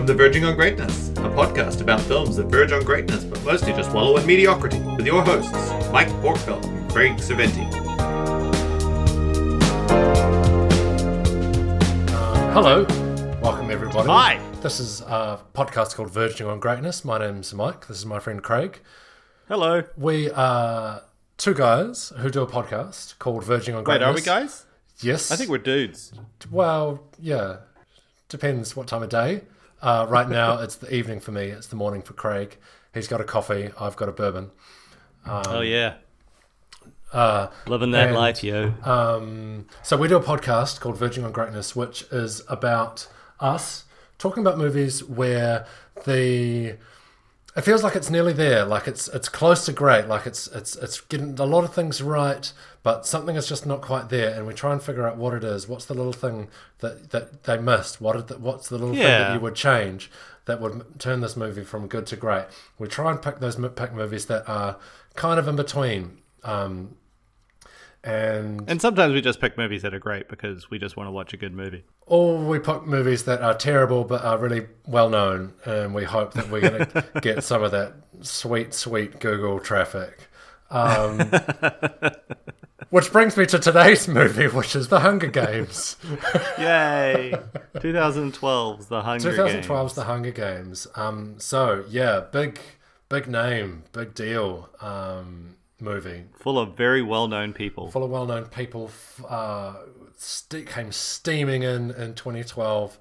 welcome to Verging on Greatness, a podcast about films that verge on greatness but mostly just wallow in mediocrity, with your hosts, Mike Borkfeld and Craig Cerventi. Hello, welcome everybody. Hi. This is a podcast called Verging on Greatness. My name's Mike, this is my friend Craig. Hello. We are two guys who do a podcast called Verging on Greatness. Wait, are we guys? Yes. I think we're dudes. Well, yeah. Depends what time of day. Right now, it's the evening for me. It's the morning for Craig. He's got a coffee. I've got a bourbon. Living that life, yo. So we do a podcast called Verging on Greatness, which is about us talking about movies where it feels like it's nearly there, like it's close to great, like it's getting a lot of things right, but something is just not quite there, and we try and figure out what it is. What's the little thing that they missed? What's the little thing that you would change that would turn this movie from good to great? We try and pick those movies that are kind of in between, and sometimes we just pick movies that are great because we just want to watch a good movie. Or we pick movies that are terrible but are really well known, and we hope that we're going to get some of that sweet, sweet Google traffic. Which brings me to today's movie, which is The Hunger Games. Yay! 2012's The Hunger Games. 2012's The Hunger Games. So, yeah, big name, big deal. Movie full of very well-known people. Came steaming in 2012.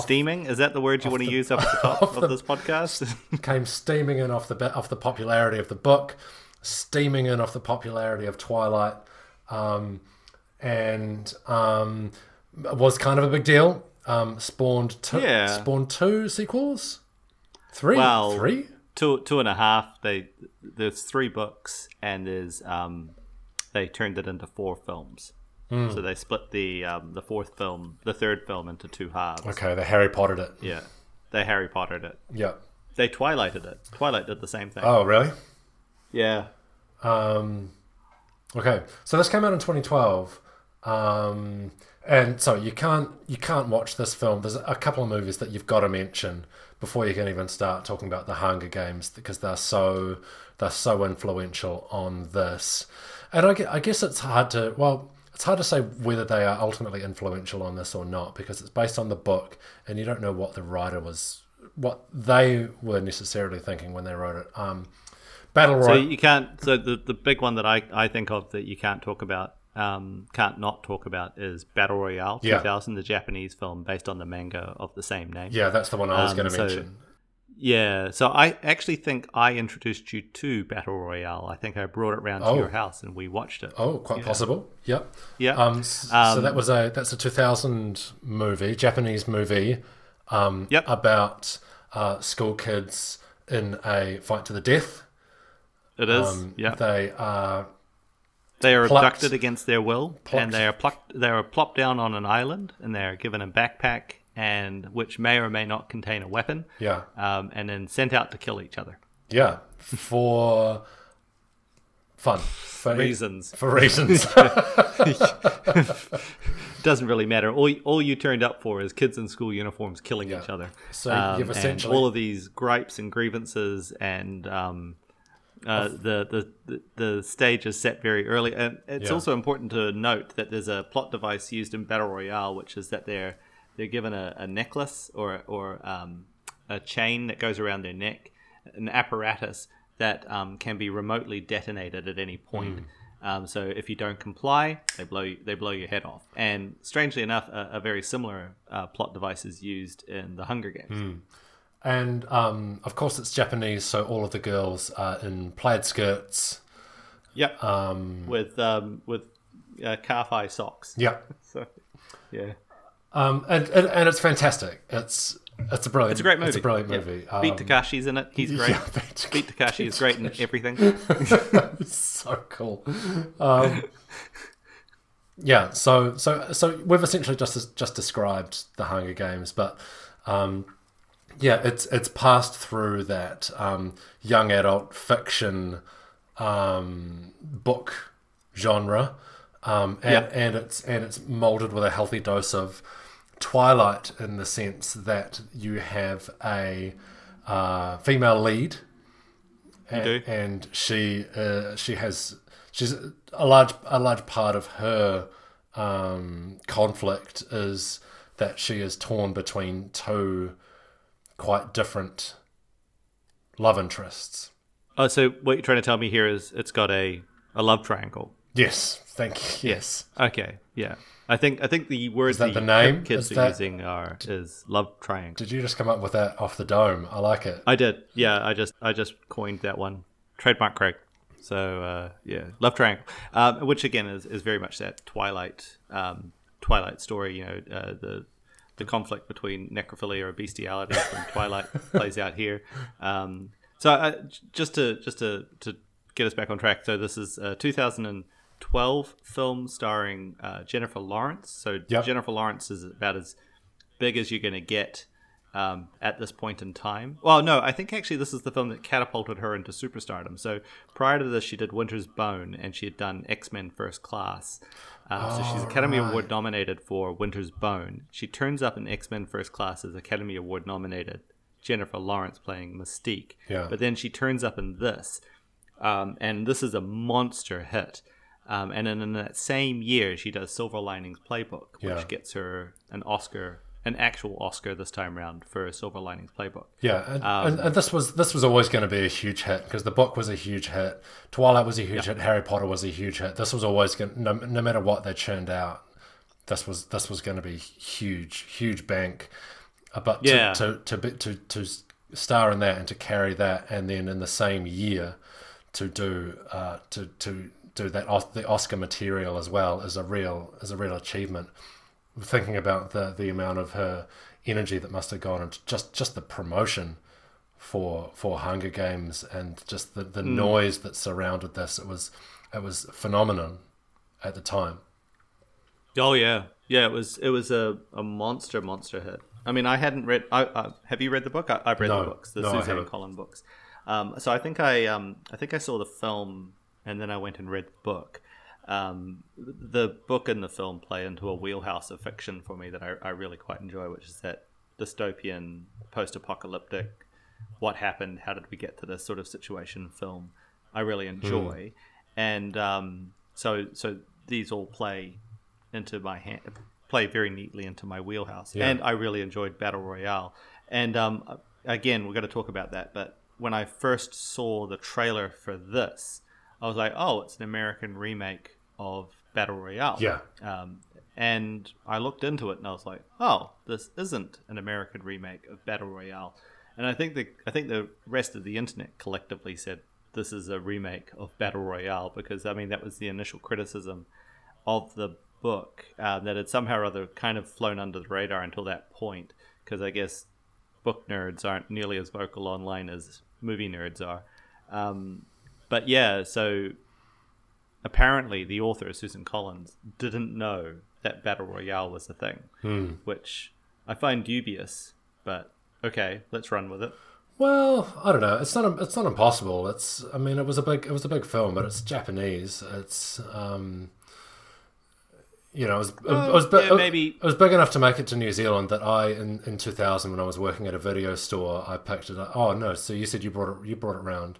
Steaming, is that the word you want to use off the top of this podcast? Came steaming in off the popularity of the book, steaming in off the popularity of Twilight, and was kind of a big deal. Spawned two sequels, three. Two and a half. There's three books, and there's they turned it into four films. So they split the third film into two halves. Okay, they Harry Pottered it. Yeah, they Harry Pottered it. Yeah, they Twilighted it. Twilight did the same thing. Oh, really? Yeah. Okay, so this came out in 2012, and so you can't watch this film. There's a couple of movies that you've got to mention before you can even start talking about The Hunger Games, because they're so influential on this. And I guess it's hard to say whether they are ultimately influential on this or not, because it's based on the book, and you don't know what the writer was, what they were necessarily thinking when they wrote it. Battle Royale. So you can't. So the big one that I think of that you can't talk about, can't not talk about, is Battle Royale 2000, the Japanese film based on the manga of the same name. Yeah, that's the one I was going to mention. Yeah, so I actually think I introduced you to Battle Royale. I think I brought it round to your house and we watched it. Oh, quite possible. Yep. Yeah. So that's a 2000 movie, Japanese movie, about school kids in a fight to the death. It is. They are abducted against their will, and they are plopped down on an island, and they are given a backpack, and which may or may not contain a weapon. Yeah, and then sent out to kill each other. Yeah, for fun, for reasons. Doesn't really matter. All you turned up for is kids in school uniforms killing each other. So you've essentially all of these gripes and grievances and. The stage is set very early, and it's also important to note that there's a plot device used in Battle Royale, which is that they're given a necklace or a chain that goes around their neck, an apparatus that can be remotely detonated at any point. So if you don't comply, they blow your head off. And strangely enough, a very similar plot device is used in The Hunger Games. And, of course, it's Japanese, so all of the girls are in plaid skirts. Yep. With calf-high socks. Yep. So, yeah. And it's fantastic. It's a brilliant. It's a great movie. It's a brilliant movie. Yeah. Beat Takashi's in it. He's great. Yeah, Beat Takashi is great in everything. So cool. Yeah. So we've essentially just described The Hunger Games, but. Yeah, it's passed through that young adult fiction book genre, and it's molded with a healthy dose of Twilight in the sense that you have a female lead, and she's a large part of her conflict is that she is torn between two quite different love interests. Oh, so what you're trying to tell me here is it's got a love triangle. Yes, thank you. Yes. Okay. Yeah. I think the words that the name kids are using is love triangle. Did you just come up with that off the dome? I like it. I did. Yeah. I just coined that one. Trademark Craig. So love triangle, which again is very much that Twilight story. You know, the conflict between necrophilia or bestiality from Twilight plays out here. So just to get us back on track. So this is 2012 film starring Jennifer Lawrence. So yep. Jennifer Lawrence is about as big as you're going to get at this point in time. Well, no, I think actually this is the film that catapulted her into superstardom. So prior to this, she did Winter's Bone and she had done X-Men First Class. So she's Academy Award nominated for Winter's Bone. She turns up in X-Men First Class as Academy Award nominated Jennifer Lawrence playing Mystique. Yeah. But then she turns up in this. And this is a monster hit. And then in that same year, she does Silver Linings Playbook, which gets her an Oscar, an actual Oscar this time around for Silver Linings Playbook. Yeah, and this was always going to be a huge hit because the book was a huge hit, Twilight was a huge hit, Harry Potter was a huge hit. This was always going, no matter what they churned out, this was going to be huge bank. But to star in that and to carry that, and then in the same year to do do that the Oscar material as well is a real achievement. Thinking about the amount of her energy that must have gone into just the promotion for Hunger Games and just the noise that surrounded this, it was phenomenon at the time. Oh yeah, it was a monster hit. I mean, I hadn't read. Have you read the book? I've read the books, Suzanne Collins books. So I think I saw the film and then I went and read the book. The book and the film play into a wheelhouse of fiction for me that I really quite enjoy, which is that dystopian, post-apocalyptic, what happened, how did we get to this sort of situation film I really enjoy. And so these all play very neatly into my wheelhouse. Yeah. And I really enjoyed Battle Royale. And again, we're going to talk about that, but when I first saw the trailer for this, I was like, oh, it's an American remake of Battle Royale. Yeah. And I looked into it and I was like, oh, this isn't an American remake of Battle Royale. And I think the rest of the internet collectively said this is a remake of Battle Royale because, I mean, that was the initial criticism of the book, that had somehow or other kind of flown under the radar until that point, because I guess book nerds aren't nearly as vocal online as movie nerds are. But yeah, so apparently the author, Suzanne Collins, didn't know that Battle Royale was a thing, which I find dubious, but okay, let's run with it. Well, I don't know. It's not impossible. It was a big film, but it's Japanese. It's it was big enough to make it to New Zealand that I, in 2000, when I was working at a video store, I picked it up. Oh no! So you said you brought it round.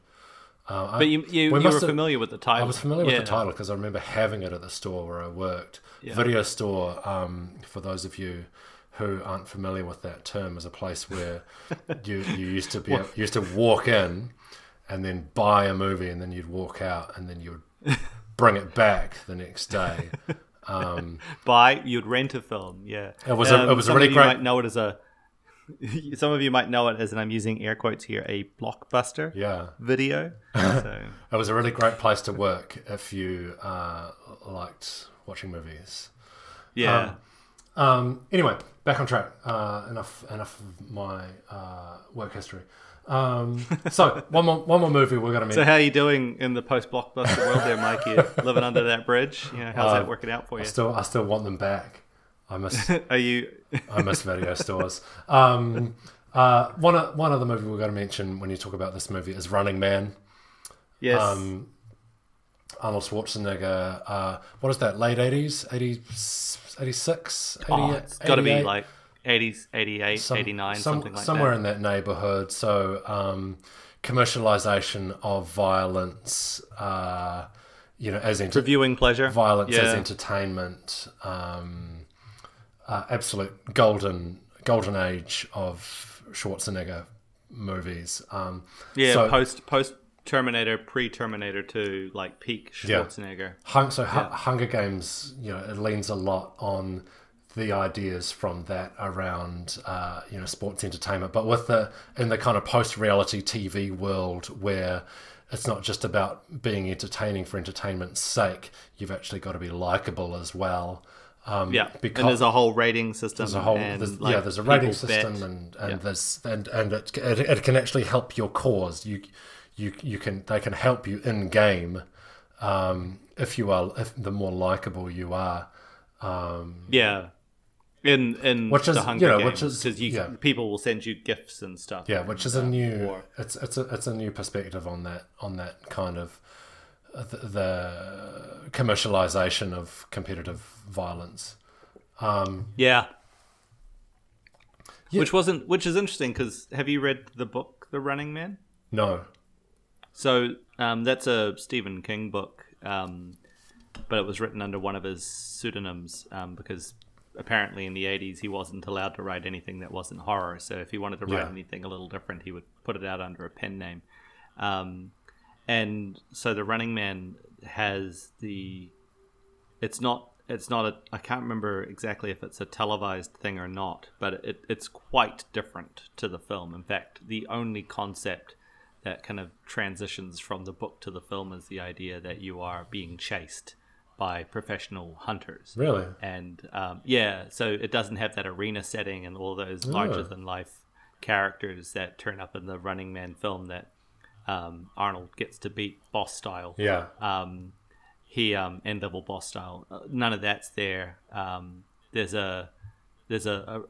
But you were familiar with the title. I was familiar with the title because I remember having it at the store where I worked. Yeah. Video store, for those of you who aren't familiar with that term, is a place where you used to be used to walk in and then buy a movie and then you'd walk out and then you would bring it back the next day. You'd rent a film. Yeah, it was really great. You might know it as a. Some of you might know it as, and I'm using air quotes here, a blockbuster video. So. It was a really great place to work if you liked watching movies. Yeah. Anyway, back on track. Enough of my work history. So one more movie we're going to make. So how are you doing in the post-blockbuster world there, Mike? You're living under that bridge. You know, how's that working out for you? I still want them back. I miss video stores. One other movie we're going to mention when you talk about this movie is Running Man. Yes. Arnold Schwarzenegger, what is that, late 80s, 80, 86, 88? Oh, it's got to be like 80s, 88, 89, something like somewhere that. Somewhere in that neighborhood. So commercialization of violence, as reviewing pleasure. Violence as entertainment. Absolute golden age of Schwarzenegger movies. Post Terminator, pre-Terminator 2, like peak Schwarzenegger. Hunger Games, it leans a lot on the ideas from that around sports entertainment, but with in the kind of post-reality TV world where it's not just about being entertaining for entertainment's sake. You've actually got to be likable as well. And there's a whole rating system. There's a rating system, and it can actually help your cause. They can help you in game if the more likable you are. The Hunger Games, because people will send you gifts and stuff. Yeah, which is a new it's a new perspective on that kind of the commercialization of competitive violence. Which is interesting, because have you read the book The Running Man? No. So that's a Stephen King book, but it was written under one of his pseudonyms because apparently in the 80s he wasn't allowed to write anything that wasn't horror. So if he wanted to write anything a little different, he would put it out under a pen name. And so The Running Man has I can't remember exactly if it's a televised thing or not, but it's quite different to the film. In fact, the only concept that kind of transitions from the book to the film is the idea that you are being chased by professional hunters. Really? And so it doesn't have that arena setting and all those larger than life characters that turn up in the Running Man film that Arnold gets to beat boss style. Yeah. End level boss style. None of that's there. There's a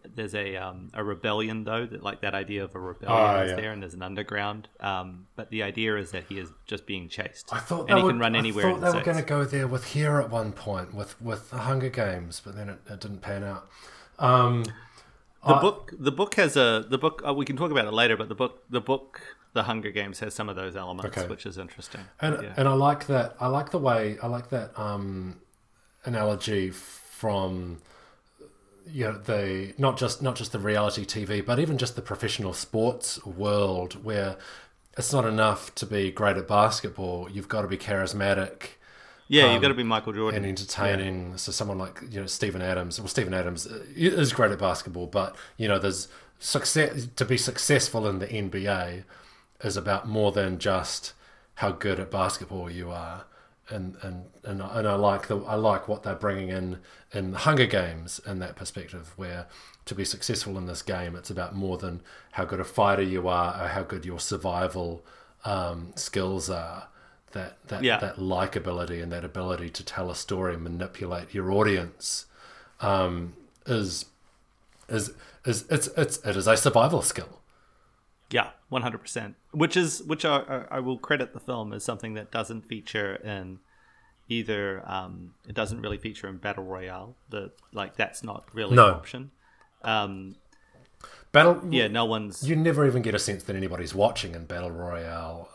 rebellion though, that idea of a rebellion is there, and there's an underground. But the idea is that he is just being chased. I thought they were going to go there with here at one point with the Hunger Games, but then it didn't pan out. The book has we can talk about it later, but the book The Hunger Games has some of those elements, which is interesting. And I like that analogy from. The not just the reality TV, but even just the professional sports world, where it's not enough to be great at basketball. You've got to be charismatic. Yeah, you've got to be Michael Jordan and entertaining. Yeah. So someone like Stephen Adams. Well, Stephen Adams is great at basketball, but there's success. To be successful in the NBA is about more than just how good at basketball you are. And I like what they're bringing in the Hunger Games in that perspective, where to be successful in this game, it's about more than how good a fighter you are or how good your survival skills are. That likability and that ability to tell a story and manipulate your audience is a survival skill. Yeah, 100%. Which I will credit the film as something that doesn't feature in either. It doesn't really feature in Battle Royale. That's not really an option. You never even get a sense that anybody's watching in Battle Royale.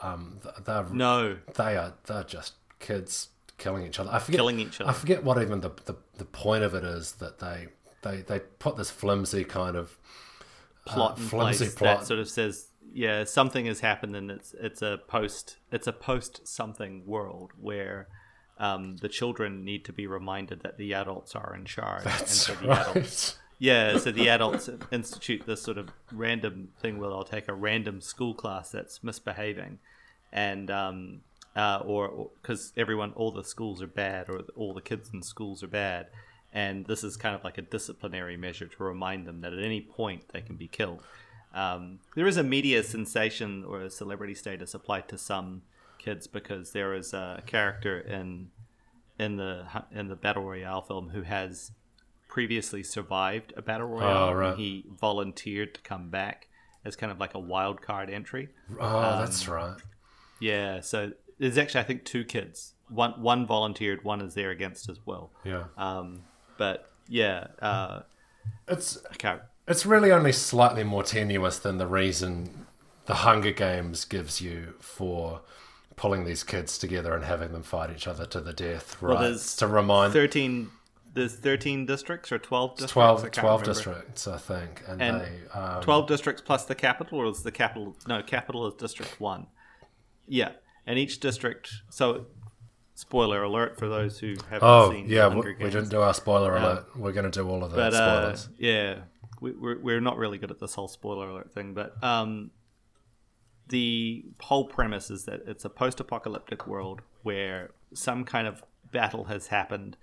They're just kids killing each other. I forget what even the point of it is, that they put this flimsy kind of plot in place that sort of says something has happened, and it's a post something world where the children need to be reminded that the adults are in charge. So the adults institute this sort of random thing where they'll take a random school class that's misbehaving, and or because all the schools are bad, or all the kids in schools are bad. And this is kind of like a disciplinary measure to remind them that at any point they can be killed. There is a media sensation or a celebrity status applied to some kids, because there is a character in the Battle Royale film who has previously survived a Battle Royale. Oh, right. He volunteered to come back as kind of like a wild card entry. Oh, that's right. Yeah, so there's actually I think two kids one volunteered, one is there against as well. Yeah. But yeah, it's really only slightly more tenuous than the reason the Hunger Games gives you for pulling these kids together and having them fight each other to the death. Right? Well, there's to remind 13. There's 13 districts or 12 districts? 12 districts, I think. And they, 12 districts plus the capital, or is the capital... No, capital is District 1. Yeah, and each district... So, spoiler alert for those who haven't seen Hunger Games. We didn't do our spoiler alert. We're going to do all of the spoilers. Yeah, we're not really good at this whole spoiler alert thing, but the whole premise is that it's a post-apocalyptic world where some kind of battle has happened,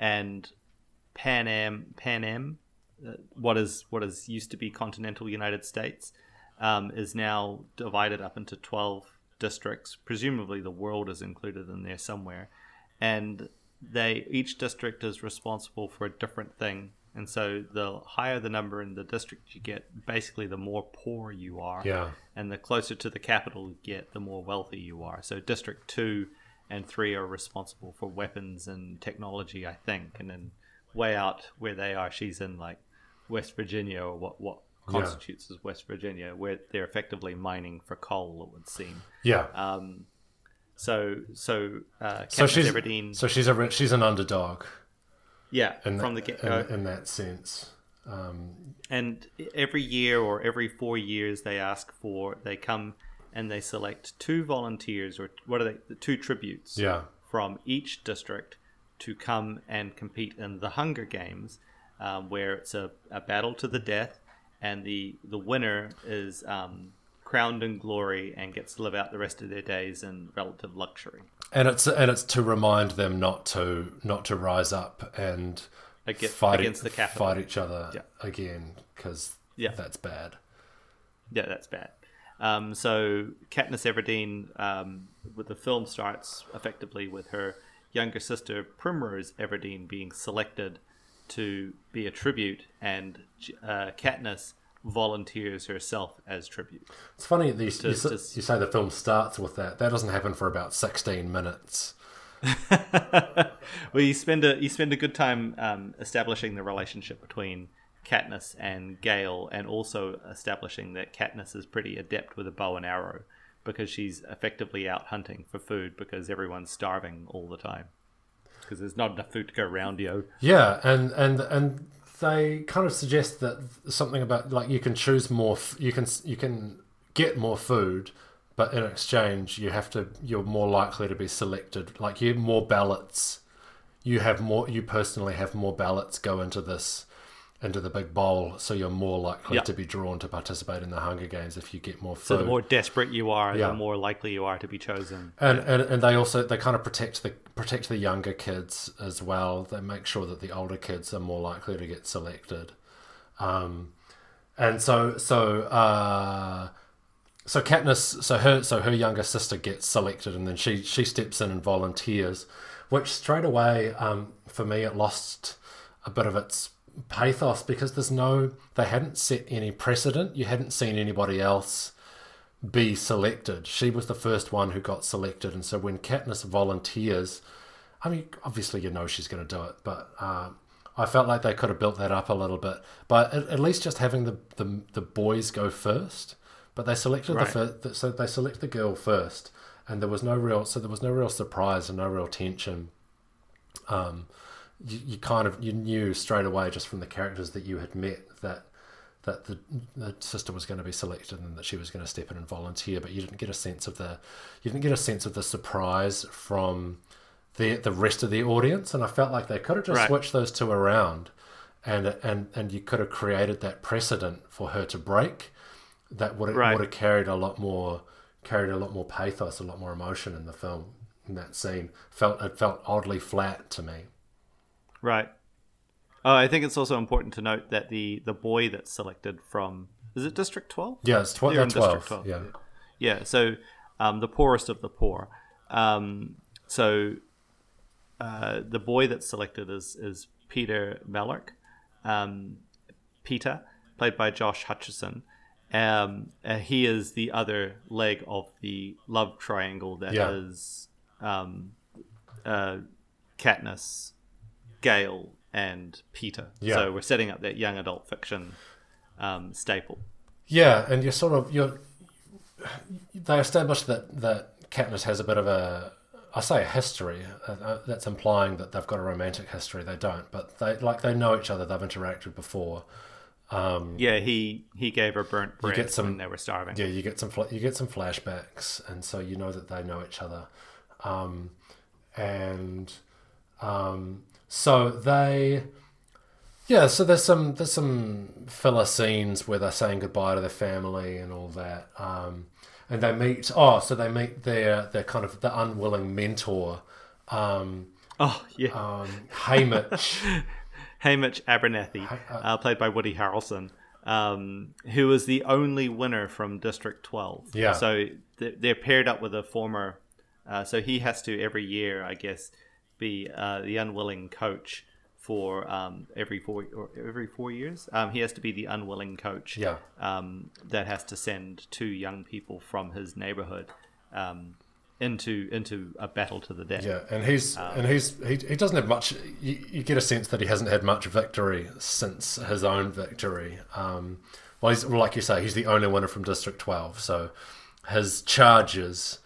and Pan Am, what is used to be continental United States, is now divided up into 12 districts. Presumably, the world is included in there somewhere, and each district is responsible for a different thing. And so, the higher the number in the district you get, basically, the more poor you are. Yeah. And the closer to the capital you get, the more wealthy you are. So, District 2 and 3 are responsible for weapons and technology, I think. And then way out where they are, she's in like West Virginia, or what constitutes as West Virginia, where they're effectively mining for coal, it would seem. Yeah. So Katniss Everdeen. So she's an underdog. Yeah, from the get-go. In that sense. And every year or every 4 years, they come and they select two volunteers, or two tributes from each district to come and compete in the Hunger Games, where it's a battle to the death, and the winner is crowned in glory and gets to live out the rest of their days in relative luxury. And it's to remind them not to rise up and fight each other again, because that's bad. Yeah, that's bad. So Katniss Everdeen, with the film starts effectively with her younger sister Primrose Everdeen being selected to be a tribute, and Katniss volunteers herself as tribute. It's funny that you say the film starts with that. That doesn't happen for about 16 minutes. Well, you spend a good time establishing the relationship between Katniss and Gale, and also establishing that Katniss is pretty adept with a bow and arrow, because she's effectively out hunting for food because everyone's starving all the time because there's not enough food to go around. And they kind of suggest that something about like you can choose more, you can get more food, but in exchange you're more likely to be selected, like you have more ballots, you personally have more ballots go into the big bowl, so you're more likely to be drawn to participate in the Hunger Games if you get more food. So the more desperate you are, the more likely you are to be chosen. And they kind of protect the younger kids as well. They make sure that the older kids are more likely to get selected. So Katniss, her younger sister gets selected, and then she steps in and volunteers, which straight away for me it lost a bit of its pathos, because they hadn't set any precedent. You hadn't seen anybody else be selected. She was the first one who got selected, and so when Katniss volunteers, I mean, obviously she's going to do it, but I felt like they could have built that up a little bit, but at least just having the boys go first. But they selected the girl first, and there was no real surprise and no real tension. You knew straight away just from the characters that you had met that the sister was going to be selected and that she was going to step in and volunteer, but you didn't get a sense of the surprise from the rest of the audience. And I felt like they could have just switched those two around, and you could have created that precedent for her to break. That would have carried a lot more pathos, a lot more emotion in the film. In that scene, it felt oddly flat to me. Right. I think it's also important to note that the boy that's selected from... Is it District 12? Yeah, it's 12. District 12. Yeah. Yeah, so the poorest of the poor. The boy that's selected is Peeta Mellark. Peeta, played by Josh Hutcherson. He is the other leg of the love triangle that is... Katniss, Gale, and Peeta. Yeah. So we're setting up that young adult fiction staple. Yeah, and you're sort of they established that Katniss has a bit of a history. That's implying that they've got a romantic history. They don't, but they know each other. They've interacted before. He gave her burnt bread when they were starving. Yeah, you get some flashbacks, and so you know that they know each other. So there's some filler scenes where they're saying goodbye to their family and all that. And they meet. Oh, so they meet their kind of the unwilling mentor. Haymitch. Haymitch Abernathy, played by Woody Harrelson, who was the only winner from District 12. Yeah. So they're paired up with a former. So he has to every year, I guess, be the unwilling coach for every four years. He has to be the unwilling coach. Yeah. That has to send two young people from his neighborhood into a battle to the death. Yeah, and he doesn't have much. You get a sense that he hasn't had much victory since his own victory. Like you say, he's the only winner from District 12, so his charges,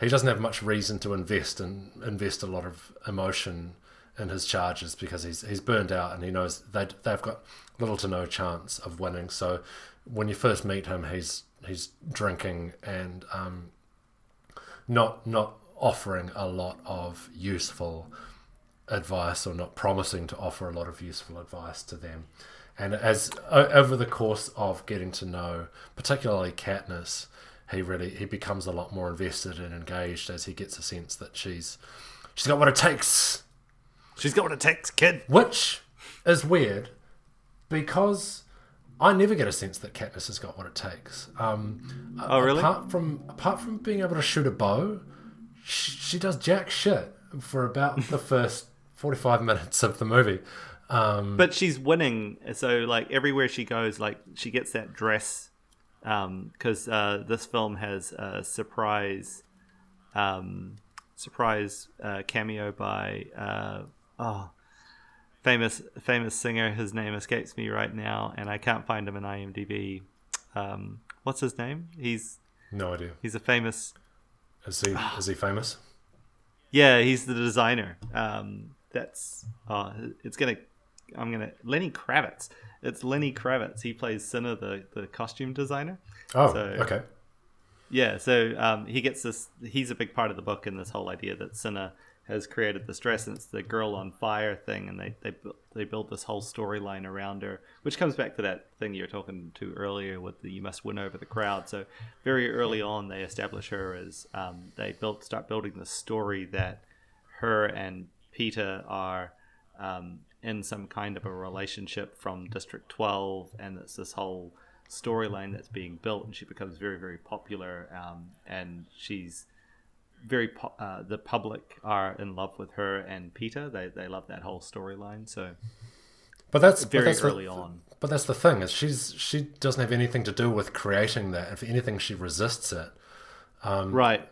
he doesn't have much reason to invest a lot of emotion in his charges because he's burned out and he knows they've got little to no chance of winning. So when you first meet him, he's drinking and not offering a lot of useful advice, or not promising to offer a lot of useful advice to them. And as over the course of getting to know, particularly Katniss, he becomes a lot more invested and engaged as he gets a sense that she's got what it takes. She's got what it takes, kid. Which is weird because I never get a sense that Katniss has got what it takes. Oh, really? Apart from being able to shoot a bow, she does jack shit for about the first 45 minutes of the movie. But she's winning, so like everywhere she goes, like she gets that dress because this film has a surprise cameo by famous singer. His name escapes me right now, and I can't find him in IMDb. What's his name? He's no idea. He's a famous. Is he famous? Yeah, he's the designer. Lenny Kravitz. It's Lenny Kravitz. He plays Cinna, the costume designer. Oh, so, okay. Yeah, so he gets this. He's a big part of the book, and this whole idea that Cinna has created this dress, and it's the girl on fire thing, and they build this whole storyline around her, which comes back to that thing you were talking to earlier with the you must win over the crowd. So very early on, they establish her as they start building the story that her and Peeta are in some kind of a relationship from District 12, and it's this whole storyline that's being built, and she becomes very, very popular, and she's the public are in love with her and Peeta. They love that whole storyline. So, but that's early on. But that's the thing, is she doesn't have anything to do with creating that. If anything, she resists it. Right.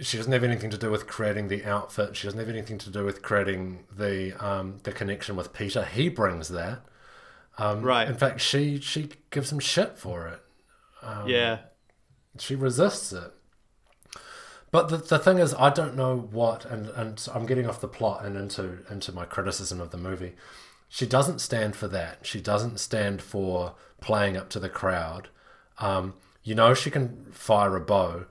She doesn't have anything to do with creating the outfit. She doesn't have anything to do with creating the connection with Peeta. He brings that. Right. In fact, she gives him shit for it. Yeah. She resists it. But the thing is, I don't know what, and so I'm getting off the plot and into my criticism of the movie. She doesn't stand for that. She doesn't stand for playing up to the crowd. She can fire a bow.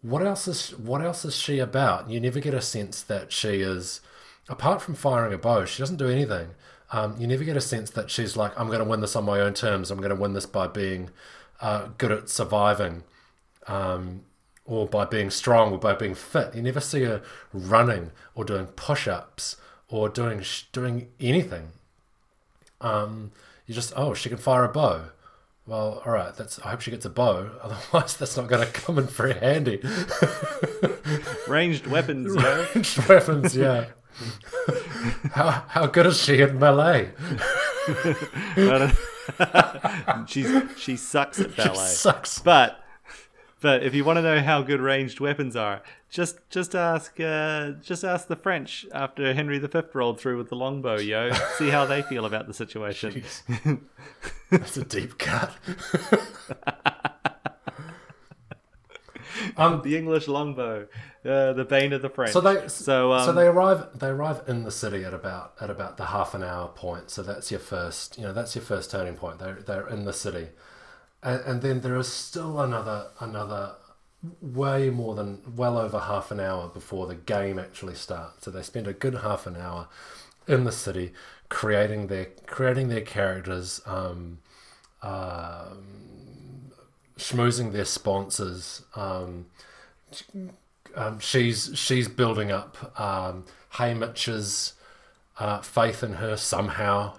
What else is she about? You never get a sense that she is, apart from firing a bow, she doesn't do anything. You never get a sense that she's like, I'm going to win this on my own terms. I'm going to win this by being good at surviving. Or by being strong, or by being fit. You never see her running or doing push-ups or doing anything. She can fire a bow. Well, all right, I hope she gets a bow. Otherwise, that's not going to come in very handy. Ranged weapons, yeah. Ranged weapons, yeah. How good is she at melee? She sucks at ballet. She sucks. But... But if you want to know how good ranged weapons are, just ask the French after Henry V rolled through with the longbow, yo. See how they feel about the situation. That's a deep cut. The English longbow, the bane of the French. So they arrive in the city at about the half an hour point. So that's your first turning point. They're in the city. And then there is still another way more than well over half an hour before the game actually starts. So they spend a good half an hour in the city creating their characters, schmoozing their sponsors. She's building up Haymitch's faith in her somehow.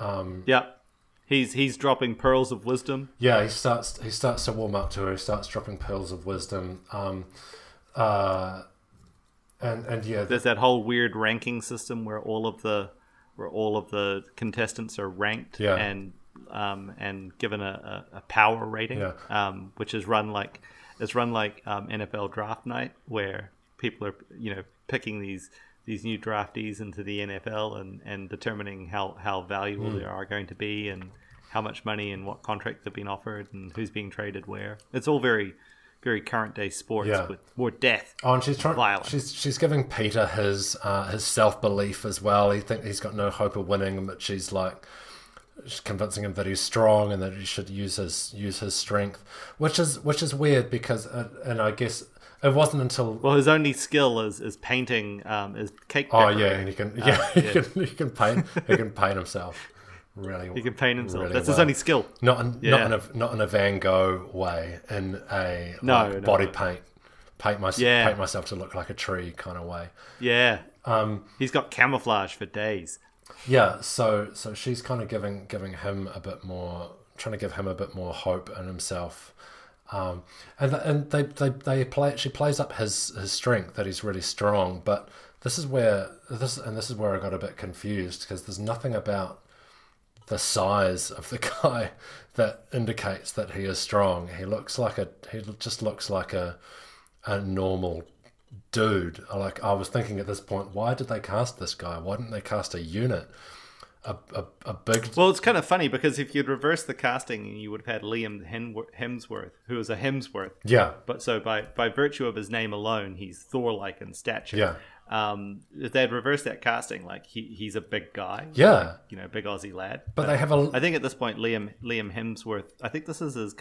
Yeah. He's dropping pearls of wisdom. Yeah, he starts to warm up to her. He starts dropping pearls of wisdom. And there's that whole weird ranking system where all of the contestants are ranked and given a power rating, which is run like NFL draft night, where people are picking these new draftees into the NFL and determining how valuable they are going to be and how much money and what contracts have been offered and who's being traded where. It's all very, very current day sports with more death. Oh, and violence. She's giving Peeta his self belief as well. He thinks he's got no hope of winning, but she's convincing him that he's strong and that he should use his strength, which is weird because and I guess. It wasn't until... Well, his only skill is painting, is cake decorating. Oh, yeah, and he can paint himself really well. He can paint himself. Really That's well. His only skill. Not in a Van Gogh way, in a body paint. Paint myself to look like a tree kind of way. Yeah. He's got camouflage for days. Yeah, so she's kind of giving him a bit more... Trying to give him a bit more hope in himself. She plays up his strength, that he's really strong, but this is where I got a bit confused, because there's nothing about the size of the guy that indicates that he is strong. He just looks like a normal dude. Like, I was thinking at this point, why did they cast this guy? Why didn't they cast a unit? A big... Well, it's kind of funny because if you'd reversed the casting, you would have had Liam Hemsworth, who is a Hemsworth. Yeah. But so by virtue of his name alone, he's Thor-like in stature. Yeah. If they'd reversed that casting, like he's a big guy. Yeah. Like, big Aussie lad. But they have a... I think at this point, Liam Hemsworth, I think this is his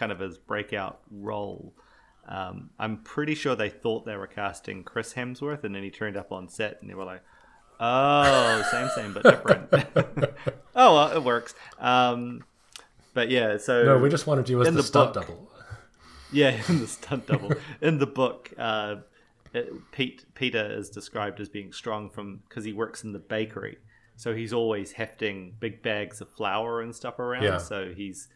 breakout role. I'm pretty sure they thought they were casting Chris Hemsworth, and then he turned up on set and they were like, oh, same, but different. Oh, well, it works. But yeah, so... No, we just wanted you as the stunt double. Yeah, in the stunt double. In the book, Peeta is described as being strong because he works in the bakery. So he's always hefting big bags of flour and stuff around. Yeah. So he's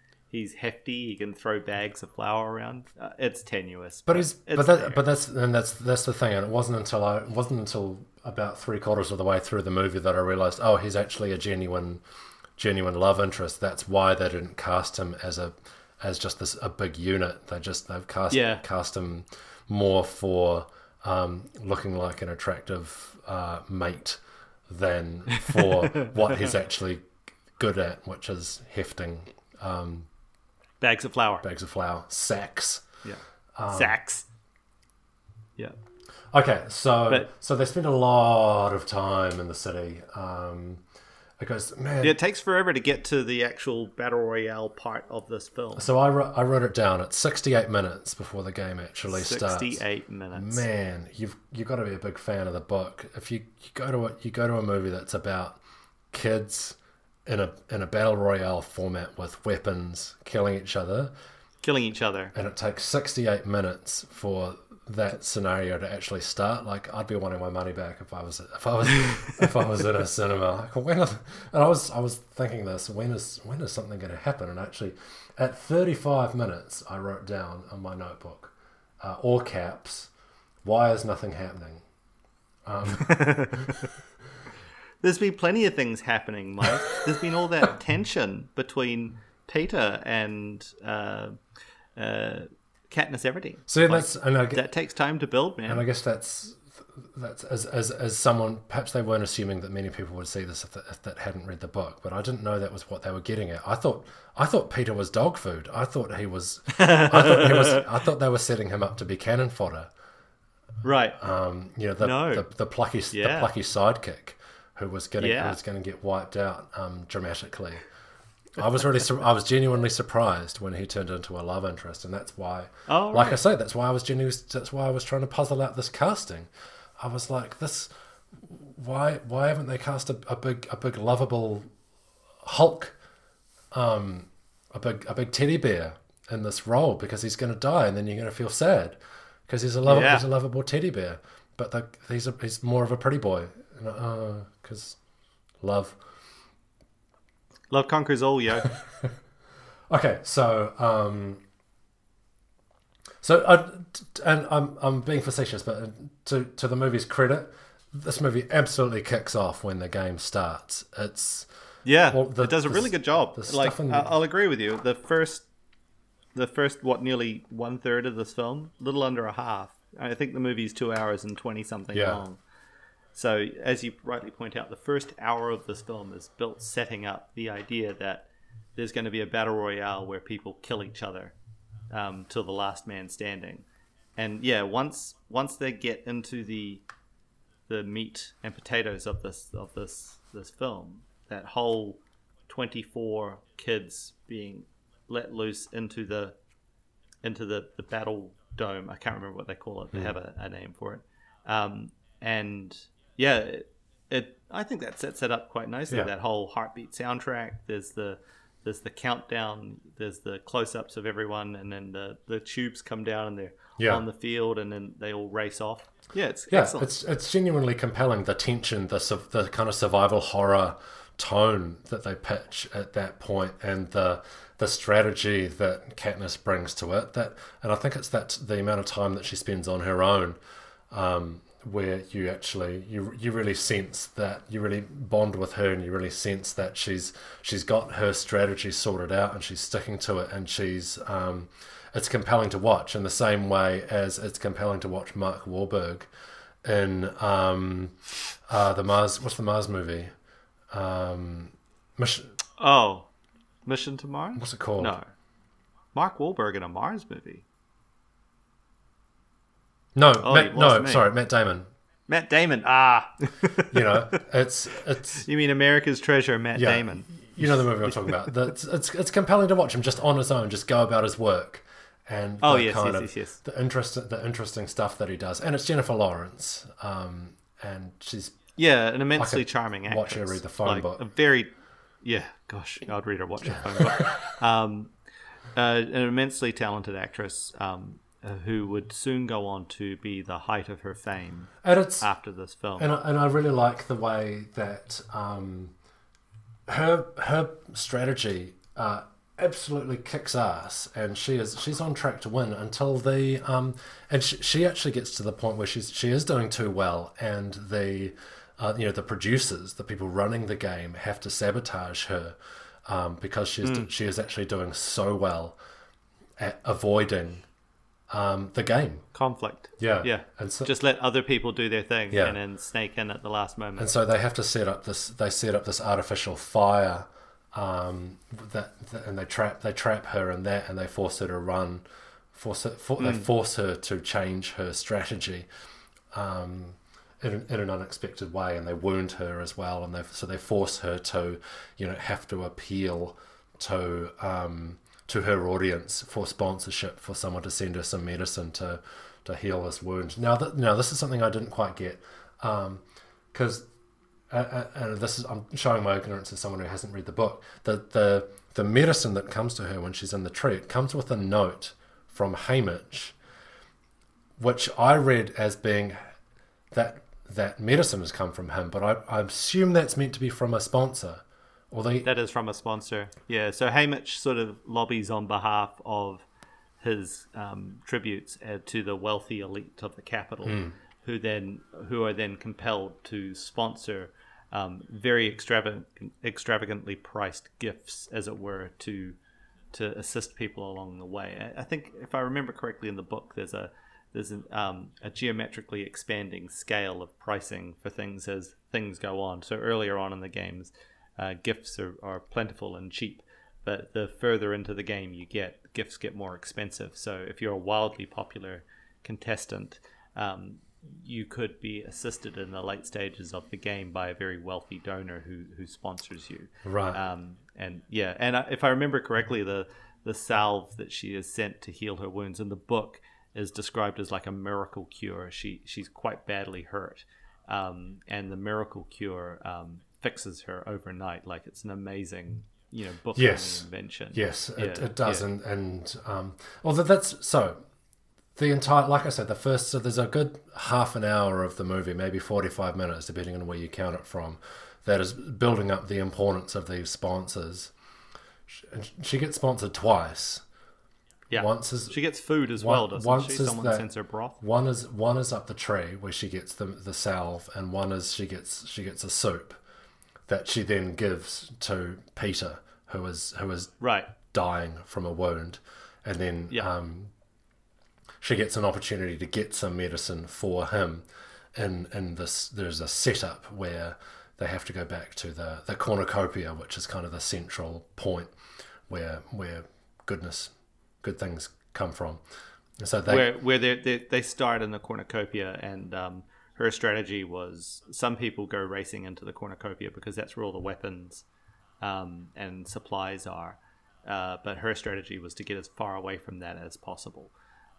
hefty. He can throw bags of flour around. It's tenuous. But that's the thing. And it wasn't until about three-quarters of the way through the movie that I realised, oh, he's actually a genuine love interest. That's why they didn't cast him as just a big unit. They've cast him more for looking like an attractive mate than for what he's actually good at, which is hefting bags of flour, sacks. Yeah, sacks. Yeah. Okay, so they spend a lot of time in the city. It takes forever to get to the actual Battle Royale part of this film. So I wrote it down. It's 68 minutes before the game actually starts. 68 minutes. Man, you've got to be a big fan of the book. If you go to a movie that's about kids in a Battle Royale format with weapons killing each other, and it takes 68 minutes for that scenario to actually start, like, I'd be wanting my money back if I was in a cinema. Like, I was thinking this, when is something going to happen? And actually, at 35 minutes, I wrote down on my notebook, all caps, why is nothing happening? There's been plenty of things happening, Mike. There's been all that tension between Peeta and Katniss Everdeen. So like, that's, and I guess, that takes time to build, man. And I guess that's as someone, perhaps they weren't assuming that many people would see this if that hadn't read the book, but I didn't know that was what they were getting at. I thought Peeta was dog food. I thought they were setting him up to be cannon fodder. Right. The plucky sidekick who was going to get wiped out dramatically. I was genuinely surprised when he turned into a love interest, and that's why. Oh, right. Like I say, that's why I was genuinely. That's why I was trying to puzzle out this casting. I was like, this. Why haven't they cast a big lovable Hulk, a big teddy bear in this role? Because he's going to die, and then you're going to feel sad because he's a lovable teddy bear. But he's more of a pretty boy, because love. Love conquers all, yo. Okay, so I'm being facetious, but to the movie's credit, this movie absolutely kicks off when the game starts. It does a really good job. Like, I'll agree with you. The first nearly 1/3 of this film, a little under a half. I think the movie's 2 hours and 20-something long. So, as you rightly point out, the first hour of this film is built setting up the idea that there's going to be a battle royale where people kill each other till the last man standing. And yeah, once they get into the meat and potatoes of this film, that whole 24 kids being let loose into the battle dome. I can't remember what they call it. They have a name for it, and. Yeah, I think that sets it up quite nicely. Yeah. That whole heartbeat soundtrack. There's the countdown. There's the close-ups of everyone, and then the tubes come down and they're on the field, and then they all race off. Yeah, it's excellent. It's genuinely compelling. The tension, the kind of survival horror tone that they pitch at that point, and the strategy that Katniss brings to it. And I think it's that the amount of time that she spends on her own. Where you actually you really sense that you really bond with her, and you really sense that she's got her strategy sorted out, and she's sticking to it, and she's it's compelling to watch in the same way as it's compelling to watch Mark Wahlberg in the Mars movie Mission to Mars. What's it called? No, Mark Wahlberg in a Mars movie. No, oh, Matt Damon. Matt Damon, you know, it's. You mean America's Treasure, Matt Damon? You know the movie I'm talking about. It's compelling to watch him just on his own, just go about his work, and the interesting stuff that he does. And it's Jennifer Lawrence, and she's an immensely charming actress. Watch her read the phone book. I'd read her watch her phone book. An immensely talented actress. Who would soon go on to be the height of her fame after this film. And I really like the way that her strategy absolutely kicks ass, and she's on track to win until the and she actually gets to the point where she is doing too well, and the producers, the people running the game, have to sabotage her because she is actually doing so well at avoiding. The game conflict, and so, just let other people do their thing, and then snake in at the last moment. And so they have to set up this artificial fire, and they trap her in that, and they force her to run, they force her to change her strategy, in an unexpected way, and they wound her as well, and they force her to, have to appeal to her audience for sponsorship, for someone to send her some medicine to heal this wound. Now this is something I didn't quite get, because I'm showing my ignorance as someone who hasn't read the book. The medicine that comes to her when she's in the tree, it comes with a note from Haymitch, which I read as being that medicine has come from him, but I assume that's meant to be from a sponsor. That is from a sponsor. Yeah, so Haymitch sort of lobbies on behalf of his tributes to the wealthy elite of the capital, who are then compelled to sponsor very extravagantly priced gifts, as it were, to to assist people along the way. I think, if I remember correctly, in the book, there's a geometrically expanding scale of pricing for things as things go on. So earlier on in the games, gifts are plentiful and cheap, but the further into the game you get, gifts get more expensive. So if you're a wildly popular contestant, you could be assisted in the late stages of the game by a very wealthy donor who sponsors you. Right. And if I remember correctly, the salve that she is sent to heal her wounds in the book is described as like a miracle cure. She's quite badly hurt, and the miracle cure fixes her overnight. Like, it's an amazing, book invention. Yes, yeah, it does, yeah. and although that's so. The entire, like I said, so there's a good half an hour of the movie, maybe 45 minutes, depending on where you count it from, that is building up the importance of these sponsors. She gets sponsored twice. Yeah. She gets food as well, doesn't she? Someone sends her broth. One is up the tree where she gets the salve, and one is she gets a soup that she then gives to Peeta, who is right, dying from a wound, and then she gets an opportunity to get some medicine for him, and this, there's a setup where they have to go back to the cornucopia, which is kind of the central point where good things come from. So they start in the cornucopia, and her strategy was, some people go racing into the cornucopia because that's where all the weapons and supplies are, but her strategy was to get as far away from that as possible.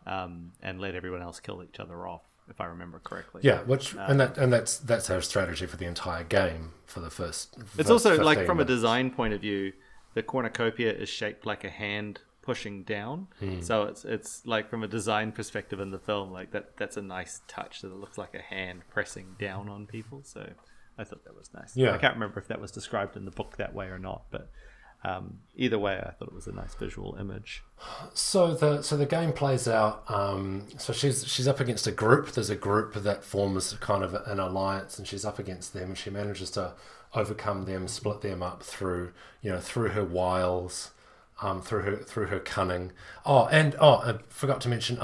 And let everyone else kill each other off, if I remember correctly. Yeah, which that's her strategy for the entire game for the first. It's also like, from a design point of view, the cornucopia is shaped like a hand pushing down. Mm. So it's like, from a design perspective in the film, like that's a nice touch, that it looks like a hand pressing down on people. So I thought that was nice. Yeah. I can't remember if that was described in the book that way or not, but. Either way, I thought it was a nice visual image. So the game plays out. So she's up against a group. There's a group that forms kind of an alliance, and she's up against them. And she manages to overcome them, split them up through her wiles, through her cunning. Oh, I forgot to mention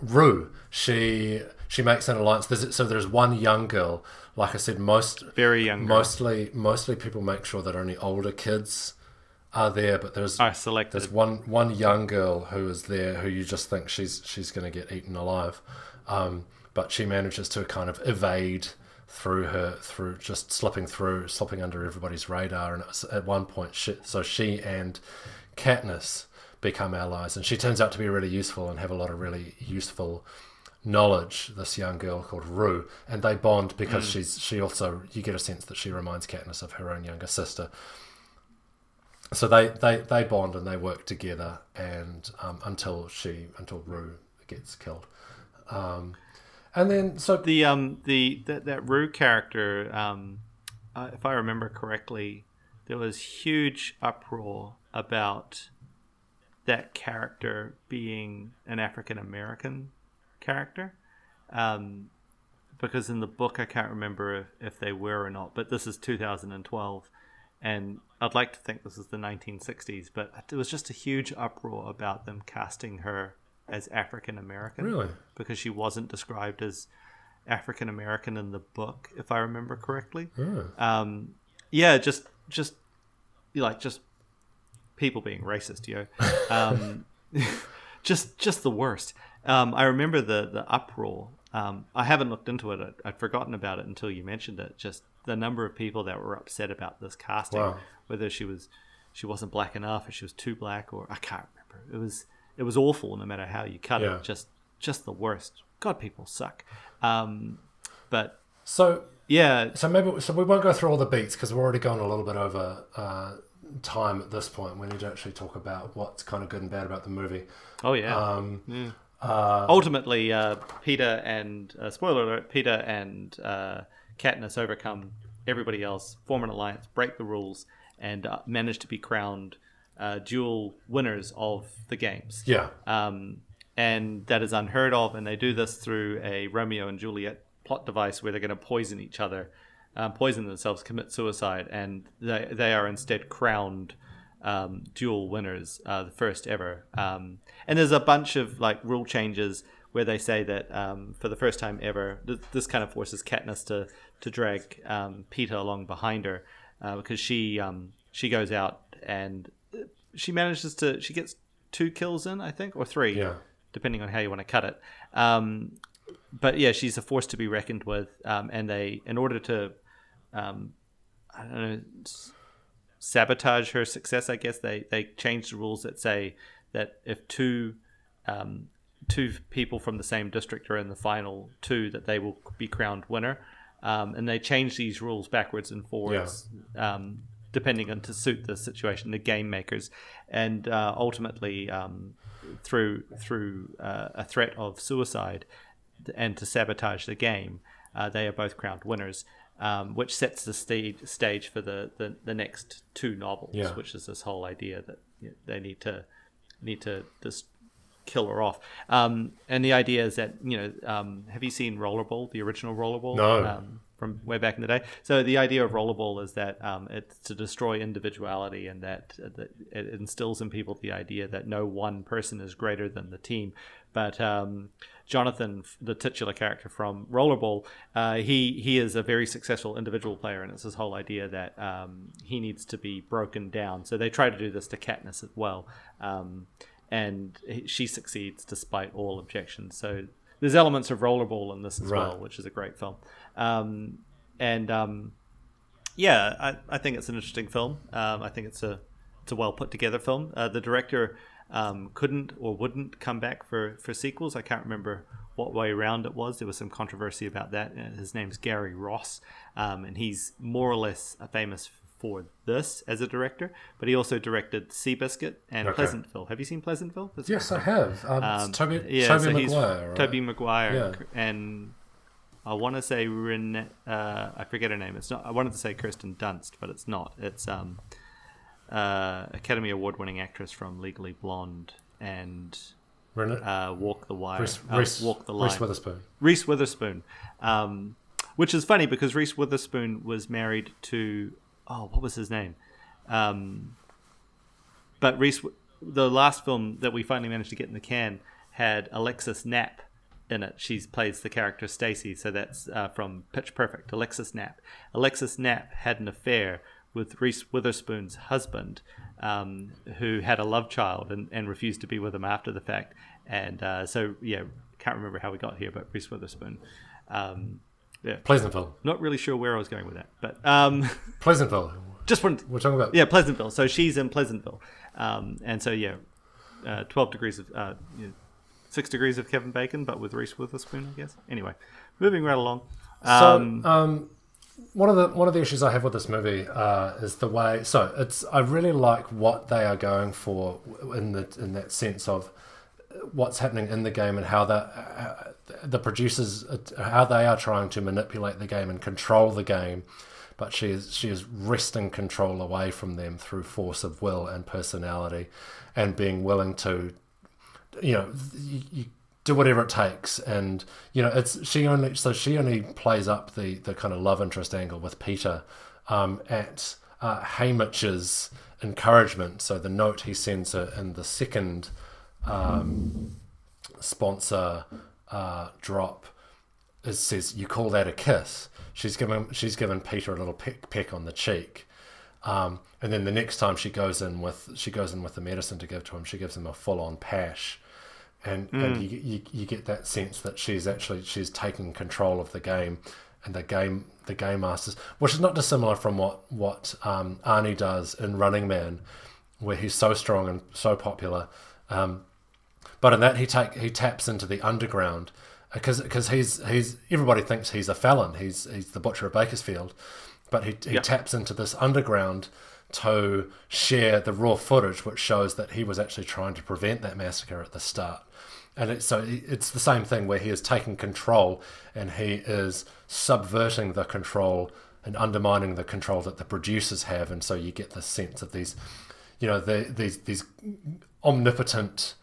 Rue. She makes an alliance. There's one young girl. Like I said, mostly people make sure that only older kids are there, but there's one young girl who is there who you just think she's going to get eaten alive, but she manages to kind of evade through just slipping under everybody's radar. And at one point, she and Katniss become allies, and she turns out to be really useful and have a lot of really useful knowledge, this young girl called Rue, and they bond because you get a sense that she reminds Katniss of her own younger sister. So they bond and they work together, and until Rue gets killed, and then so that Rue character, if I remember correctly, there was huge uproar about that character being an African American character, because in the book I can't remember if they were or not. But this is 2012, and I'd like to think this is the 1960s, but it was just a huge uproar about them casting her as African American. Really? Because she wasn't described as African American in the book, if I remember correctly. Really? Just people being racist, just the worst. I remember the uproar. I haven't looked into it. I'd forgotten about it until you mentioned it. Just the number of people that were upset about this casting. Wow. Whether she wasn't black enough, or she was too black, or I can't remember. It was awful, no matter how you cut it. Just the worst. God, people suck. So we won't go through all the beats because we're already going a little bit over time at this point. We need to actually talk about what's kind of good and bad about the movie. Oh yeah. Ultimately, Peeta and spoiler alert, Peeta and Katniss overcome everybody else, form an alliance, break the rules, and manage to be crowned dual winners of the games. Yeah. And that is unheard of, and they do this through a Romeo and Juliet plot device where they're going to poison each other, poison themselves, commit suicide, and they are instead crowned dual winners, the first ever. And there's a bunch of like rule changes where they say that for the first time ever, this kind of forces Katniss to drag Peeta along behind her because she goes out and she manages to, she gets 2 kills in, I think, or 3, yeah, depending on how you want to cut it. But yeah, she's a force to be reckoned with, and they, in order to, I don't know, sabotage her success, I guess they change the rules that say that if two people from the same district are in the final 2, that they will be crowned winner, and they change these rules backwards and forwards, yeah, depending on to suit the situation, the game makers, and ultimately through a threat of suicide and to sabotage the game, they are both crowned winners, which sets the stage for the next 2 novels, yeah, which is this whole idea that, you know, they need to just kill her off. And the idea is that, you know, have you seen Rollerball, the original Rollerball? No. From way back in the day. So the idea of Rollerball is that it's to destroy individuality, and that it instills in people the idea that no one person is greater than the team. But Jonathan, the titular character from Rollerball, he is a very successful individual player, and it's this whole idea that he needs to be broken down. So they try to do this to Katniss as well, and she succeeds despite all objections. So there's elements of Rollerball in this as well, which is a great film. Yeah, I think it's an interesting film. I think it's a well put together film. The director couldn't or wouldn't come back for sequels. I can't remember what way around it was. There was some controversy about that. His name's Gary Ross, and he's more or less famous for this as a director, but he also directed Seabiscuit and Pleasantville. Have you seen Pleasantville? Yes, I have. It's Toby Maguire, right? Toby Maguire, yeah. And I want to say Renee, I forget her name. It's not. I wanted to say Kirsten Dunst, but it's not. It's Academy Award-winning actress from Legally Blonde and Walk the Wire. Walk the Line. Reese Witherspoon. Reese Witherspoon, which is funny because Reese Witherspoon was married to what was his name? But Reese, the last film that we finally managed to get in the can had Alexis Knapp in it. She plays the character Stacy, so that's from Pitch Perfect. Alexis Knapp. Alexis Knapp had an affair with Reese Witherspoon's husband, who had a love child and refused to be with him after the fact. And so, yeah, can't remember how we got here, but Reese Witherspoon. Yeah, Pleasantville. Not really sure where I was going with that, but Pleasantville. Just wanted. We're talking about Pleasantville. So she's in Pleasantville, and so 12 degrees of 6 degrees of Kevin Bacon, but with Reese Witherspoon, I guess. Anyway, moving right along. One of the issues I have with this movie is the way. So I really like what they are going for in that sense of what's happening in the game and how the producers, how they are trying to manipulate the game and control the game, but she is wresting control away from them through force of will and personality, and being willing to, you do whatever it takes. And she only plays up the kind of love interest angle with Peeta at Haymitch's encouragement. So the note he sends her in the second sponsor drop, it says, "You call that a kiss?" She's given Peeta a little peck on the cheek, and then the next time she goes in with the medicine to give to him, she gives him a full on pash, and you get that sense that she's taking control of the game, and the game masters, which is not dissimilar from what Arnie does in Running Man, where he's so strong and so popular. But in that he taps into the underground, because he's everybody thinks he's a felon. He's the butcher of Bakersfield, but he taps into this underground to share the raw footage, which shows that he was actually trying to prevent that massacre at the start. And it's the same thing where he is taking control and he is subverting the control and undermining the control that the producers have. And so you get the sense of these, these omnipotent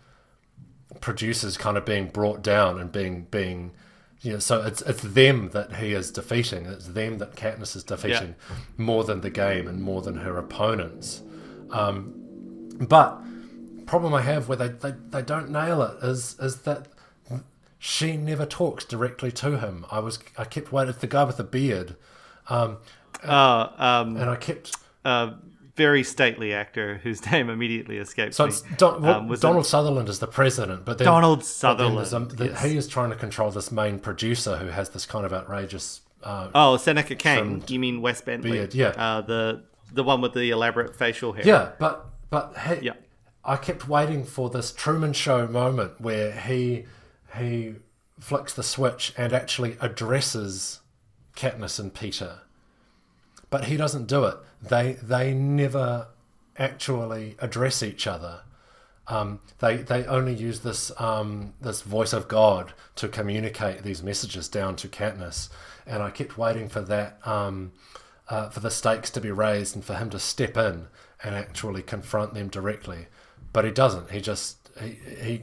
producers kind of being brought down and being so it's them that he is defeating, it's them that Katniss is defeating, more than the game and more than her opponents, But problem I have where they don't nail it is that she never talks directly to him. I kept waiting. The guy with the beard, and I kept very stately actor whose name immediately escapes me. So Donald Sutherland is the president, but then Donald Sutherland, yes. He is trying to control this main producer who has this kind of outrageous. Seneca Crane. You mean Wes Bentley? Beard, yeah, the one with the elaborate facial hair. Yeah, but he, yeah. I kept waiting for this Truman Show moment where he flicks the switch and actually addresses Katniss and Peeta, but he doesn't do it. They never actually address each other. They only use this voice of God to communicate these messages down to Katniss, and I kept waiting for that for the stakes to be raised and for him to step in and actually confront them directly, but he doesn't. He just he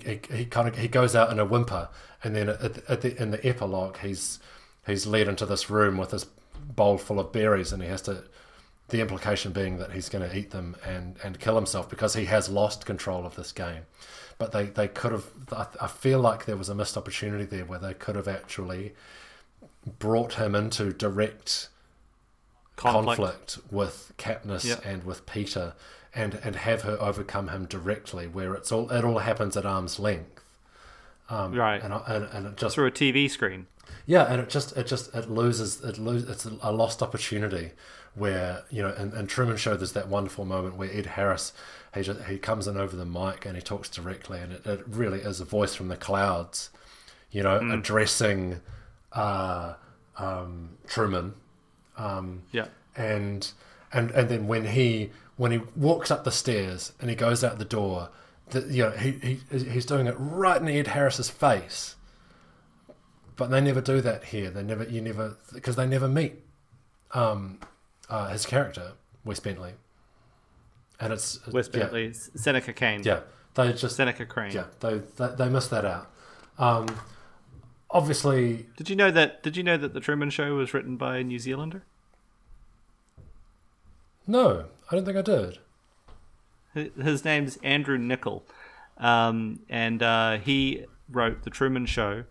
goes out in a whimper, and then in the epilogue, he's led into this room with this bowl full of berries, and he has to. The implication being that he's going to eat them and kill himself because he has lost control of this game. But they could have... I feel like there was a missed opportunity there where they could have actually brought him into direct conflict with Katniss and with Peeta and have her overcome him directly, where it all happens at arm's length. Right. And it just... Through a TV screen. Yeah, and it's a lost opportunity where, you know, in Truman Show there's that wonderful moment where Ed Harris, he comes in over the mic and he talks directly, and it really is a voice from the clouds, you know, addressing Truman. And then when he walks up the stairs and he goes out the door, he's doing it right in Ed Harris's face. But they never do that here. Because they never meet his character, Wes Bentley. And it's Wes Bentley, Seneca Crane. Yeah, they just Seneca Crane. Yeah, they missed that out. Obviously, did you know that the Truman Show was written by a New Zealander? No, I don't think I did. His name's Andrew Niccol, and he wrote the Truman Show.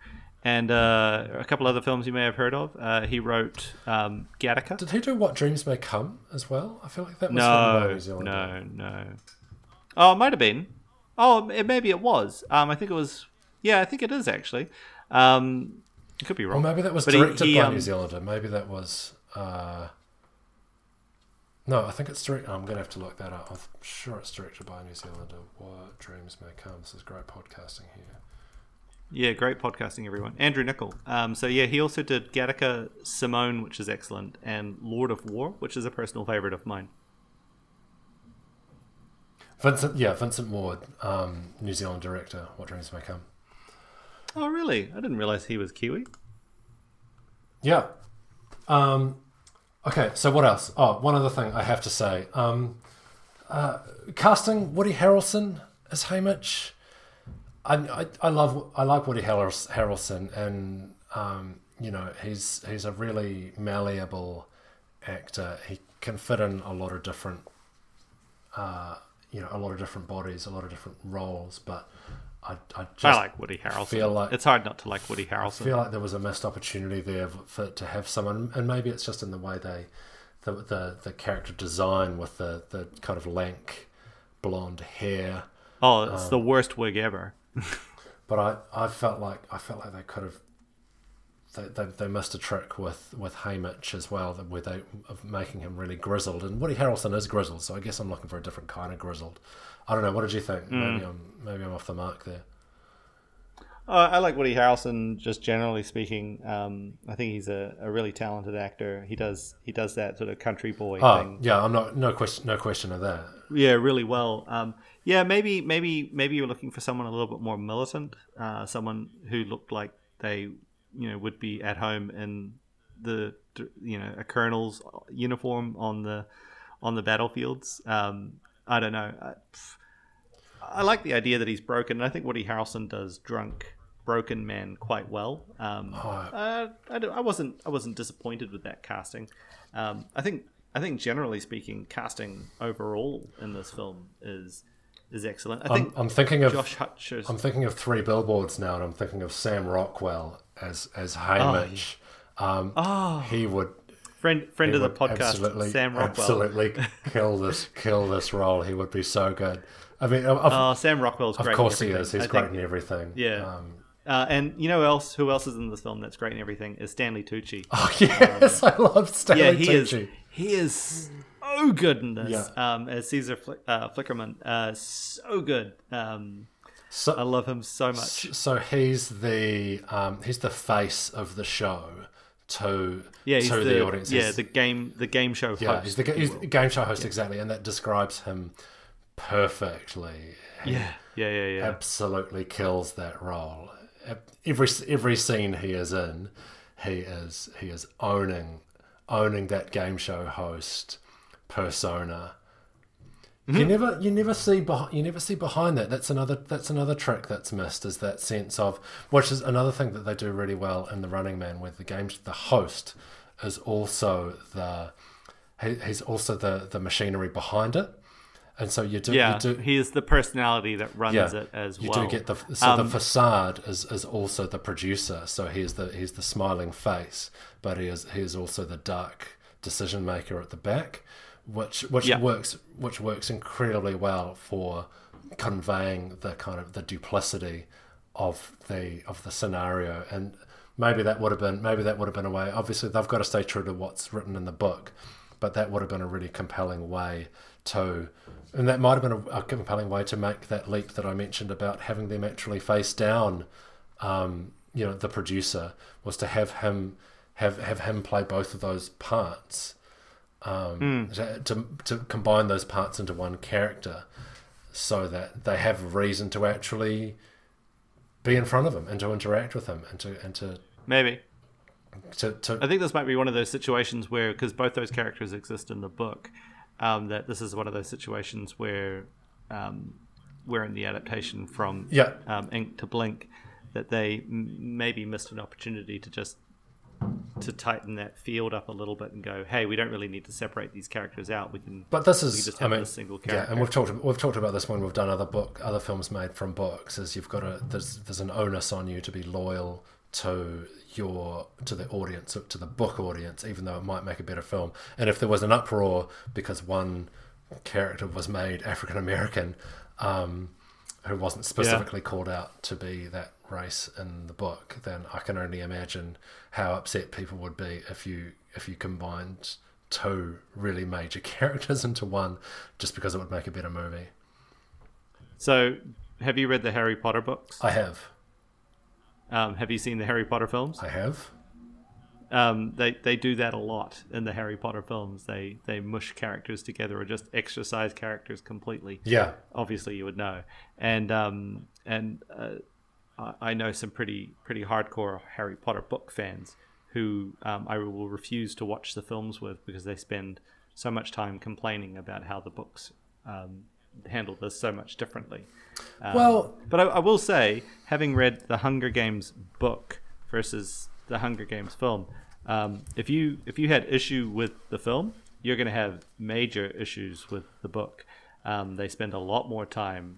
And a couple other films you may have heard of. He wrote Gattaca. Did he do What Dreams May Come as well? I feel like that was from New Zealand. No. Oh, it might have been. Oh, maybe it was. I think it was. Yeah, I think it is actually. It could be wrong. Well, maybe that was directed by New Zealander. Maybe that was. No, I think it's directed. I'm going to have to look that up. I'm sure it's directed by a New Zealander. What Dreams May Come. This is great podcasting here. Yeah, great podcasting, everyone. Andrew Niccol. So yeah, he also did Gattaca, Simone, which is excellent, and Lord of War, which is a personal favourite of mine. Vincent Ward, New Zealand director, What Dreams May Come. Oh, really? I didn't realise he was Kiwi. Yeah. Okay, so what else? Oh, one other thing I have to say. Casting Woody Harrelson as Haymitch. I like Woody Harrelson, and you know, he's a really malleable actor. He can fit in a lot of different bodies, a lot of different roles. But I like Woody Harrelson. Feel like it's hard not to like Woody Harrelson. I feel like there was a missed opportunity there to have someone, and maybe it's just in the way the character design with the kind of lank blonde hair. Oh, it's the worst wig ever. But I felt like they could have they missed a trick with Haymitch as well, where they of making him really grizzled, and Woody Harrelson is grizzled, so I guess I'm looking for a different kind of grizzled. I don't know. What did you think? Maybe I'm off the mark there. I like Woody Harrelson just generally speaking. I think he's a really talented actor. He does that sort of country boy thing. Yeah, I'm not no question of that. Yeah, really well. Yeah, maybe you're looking for someone a little bit more militant, someone who looked like they, you know, would be at home in the, you know, a colonel's uniform on the battlefields. I don't know. I like the idea that he's broken, and I think Woody Harrelson does broken man quite well. I wasn't disappointed with that casting. I think generally speaking, casting overall in this film is is excellent. I'm thinking of Josh Hutcherson. I'm thinking of Three Billboards now, and I'm thinking of Sam Rockwell as Haymitch. He would friend of the podcast, Sam Rockwell. Absolutely kill this role. He would be so good. I mean, Sam Rockwell's great. Of course he is. He's great in everything. Yeah. And you know who else is in this film that's great in everything is Stanley Tucci. Oh yes, I love Stanley Tucci. He is so good in this as Caesar Flickerman. So good. So, I love him so much. So he's the face of the show to the audience. Yeah, the game show host. Yeah, he's the game show host exactly, and that describes him perfectly. He absolutely kills that role. Every scene he is in, he is owning that game show host persona. Mm-hmm. You never see behind that. That's another trick that's missed, is that sense of, which is another thing that they do really well in The Running Man, where the host is also the machinery behind it. And so he is the personality that runs it as well. You do get the facade is also the producer. So he's the smiling face, but he is also the dark decision maker at the back, which works incredibly well for conveying the kind of the duplicity of the scenario. And maybe that would have been a way. Obviously, they've got to stay true to what's written in the book, but that would have been a really compelling way to. And that might have been a compelling way to make that leap that I mentioned about having them actually face down, the producer, was to have him play both of those parts, to combine those parts into one character, so that they have reason to actually be in front of him and to interact with him and to maybe. I think this might be one of those situations where, because both those characters exist in the book, that this is one of those situations where in the adaptation from Ink to Blink, that they maybe missed an opportunity to tighten that field up a little bit and go, hey, we don't really need to separate these characters out. We can, but this is, just have a single character. Yeah, and we've talked about this when we've done other films made from books. Is you've got there's an onus on you to be loyal to the audience, to the book audience, even though it might make a better film. And if there was an uproar because one character was made African American, who wasn't specifically called out to be that race in the book, then I can only imagine how upset people would be if you combined two really major characters into one, just because it would make a better movie. So, have you read the Harry Potter books? I have. Have you seen the Harry Potter films? I have. They do that a lot in the Harry Potter films. They mush characters together or just exercise characters completely. Yeah. Obviously, you would know. And I know some pretty hardcore Harry Potter book fans who I will refuse to watch the films with, because they spend so much time complaining about how the books handle this so much differently. But I will say, having read the Hunger Games book versus the Hunger Games film, if you had issue with the film, you're going to have major issues with the book. They spend a lot more time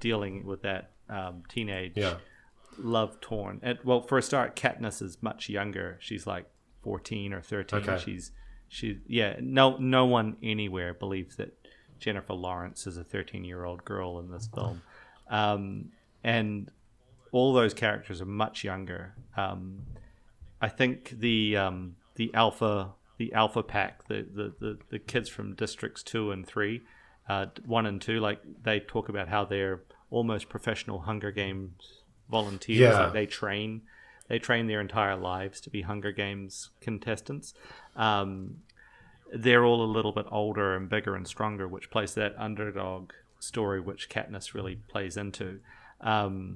dealing with that teenage love torn. Well, for a start, Katniss is much younger. She's like 14 or 13. Okay. No one anywhere believes that Jennifer Lawrence is a 13-year-old girl in this film, and all those characters are much younger. I think the alpha pack, the kids from districts 2 and 3, 1 and 2, like, they talk about how they're almost professional Hunger Games volunteers. Yeah. Like, they train their entire lives to be Hunger Games contestants. They're all a little bit older and bigger and stronger, which plays that underdog story, which Katniss really plays into. There's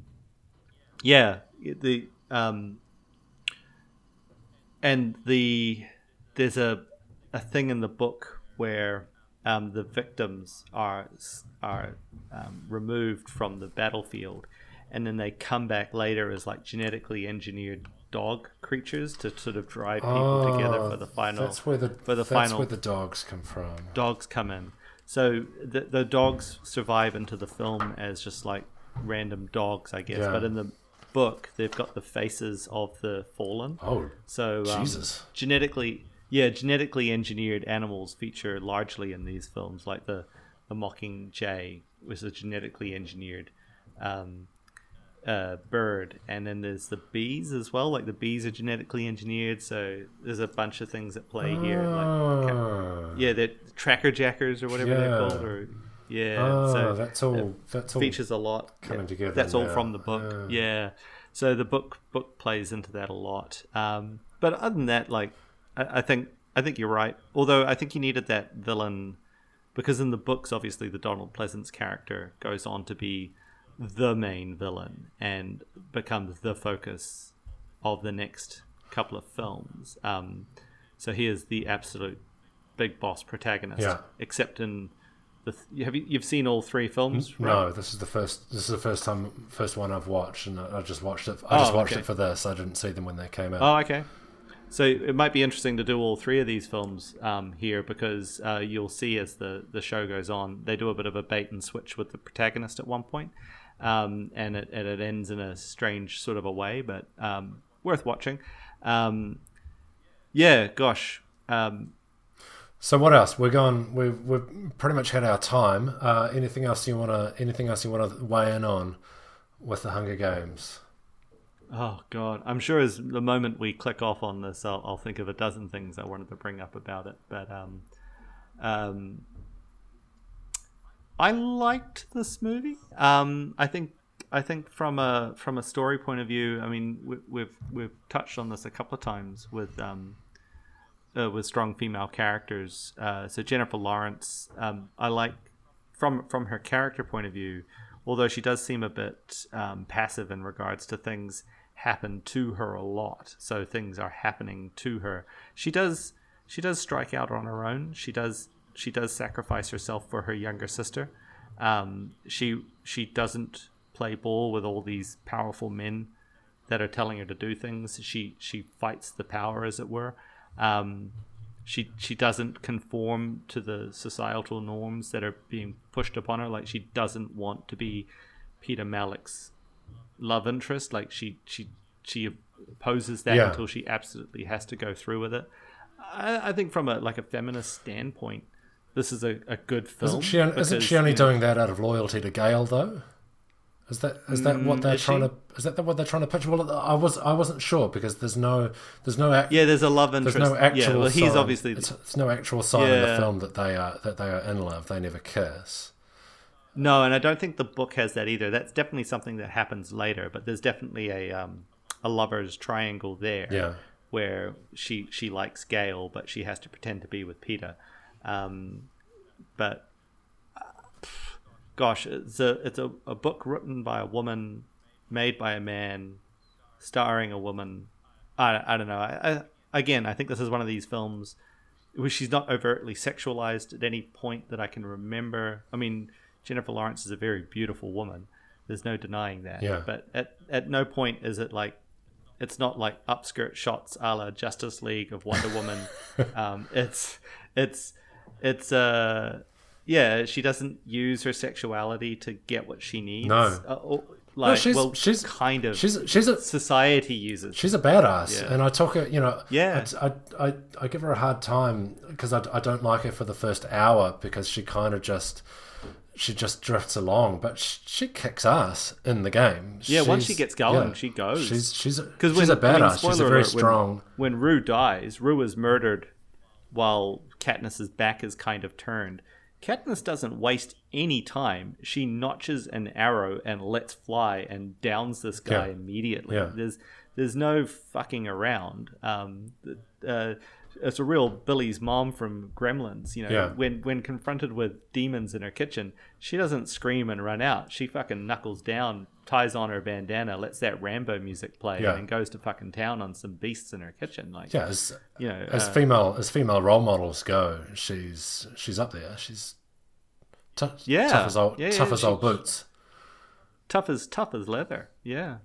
a thing in the book where the victims are removed from the battlefield, and then they come back later as like genetically engineered dog creatures to sort of drive people together for the final. That's where the dogs come from. Dogs come in. So the dogs survive into the film as just like random dogs, I guess. Yeah. But in the book, they've got the faces of the fallen. Oh, so Jesus! Genetically engineered animals feature largely in these films, like the Mockingjay was a genetically engineered bird, and then there's the bees as well. Like the bees are genetically engineered, so there's a bunch of things at play here. Like, yeah, they're tracker jackers or whatever they're called, or so that's all features a lot coming together. That's all from the book. Yeah, so the book plays into that a lot. But other than that, like. I think you're right. Although I think you needed that villain because in the books, obviously, the Donald Pleasance character goes on to be the main villain and becomes the focus of the next couple of films. So he is the absolute big boss protagonist. Yeah. Except in the you've seen all three films? Right? No, this is the first. This is the first one I've watched, and I just watched it. I just watched it for this. I didn't see them when they came out. Oh, okay. So it might be interesting to do all three of these films here because you'll see as the show goes on, they do a bit of a bait and switch with the protagonist at one point, and it ends in a strange sort of a way, but worth watching. So what else? We've pretty much had our time. Anything else you want to weigh in on with The Hunger Games? Oh, God. I'm sure as the moment we click off on this, I'll think of a dozen things I wanted to bring up about it. But I liked this movie. I think from a story point of view, I mean, we've touched on this a couple of times with strong female characters. So Jennifer Lawrence, I like from her character point of view, although she does seem a bit passive in regards to things happen to her a lot, so things are happening to her. She does strike out on her own. She does sacrifice herself for her younger sister. She doesn't play ball with all these powerful men that are telling her to do things. She fights the power, as it were. She doesn't conform to the societal norms that are being pushed upon her. Like, she doesn't want to be Peeta Mellark's love interest. Like, she opposes that until she absolutely has to go through with it. I think from a feminist standpoint, this is a good film. Isn't she only doing that out of loyalty to Gale, though? Is that what they're trying to pitch? Well, I wasn't sure because there's no love interest. There's no actual sign. Well, he's obviously it's no actual sign in the film that they are in love. They never kiss. No, and I don't think the book has that either. That's definitely something that happens later. But there's definitely a lover's triangle there, where she likes Gale, but she has to pretend to be with Peeta. Gosh, it's a book written by a woman, made by a man, starring a woman. I don't know. I think this is one of these films where she's not overtly sexualized at any point that I can remember. I mean, Jennifer Lawrence is a very beautiful woman. There's no denying that. Yeah. But at no point is it like, it's not like upskirt shots a la Justice League of Wonder Woman. She doesn't use her sexuality to get what she needs. No, society uses. She's a badass, and I talk her. I give her a hard time because I don't like her for the first hour because she kind of just drifts along, but she kicks ass in the game. Yeah, once she gets going, she goes. She's a badass. She's a very strong. When Rue dies, Rue is murdered while Katniss's back is kind of turned. Katniss doesn't waste any time. She notches an arrow and lets fly and downs this guy immediately. Yeah. There's no fucking around. It's a real Billy's mom from Gremlins. When confronted with demons in her kitchen, she doesn't scream and run out. She fucking knuckles down, ties on her bandana, lets that Rambo music play, and goes to fucking town on some beasts in her kitchen. Like, as female role models go, she's up there. She's tough as old boots. Tough as leather. Yeah,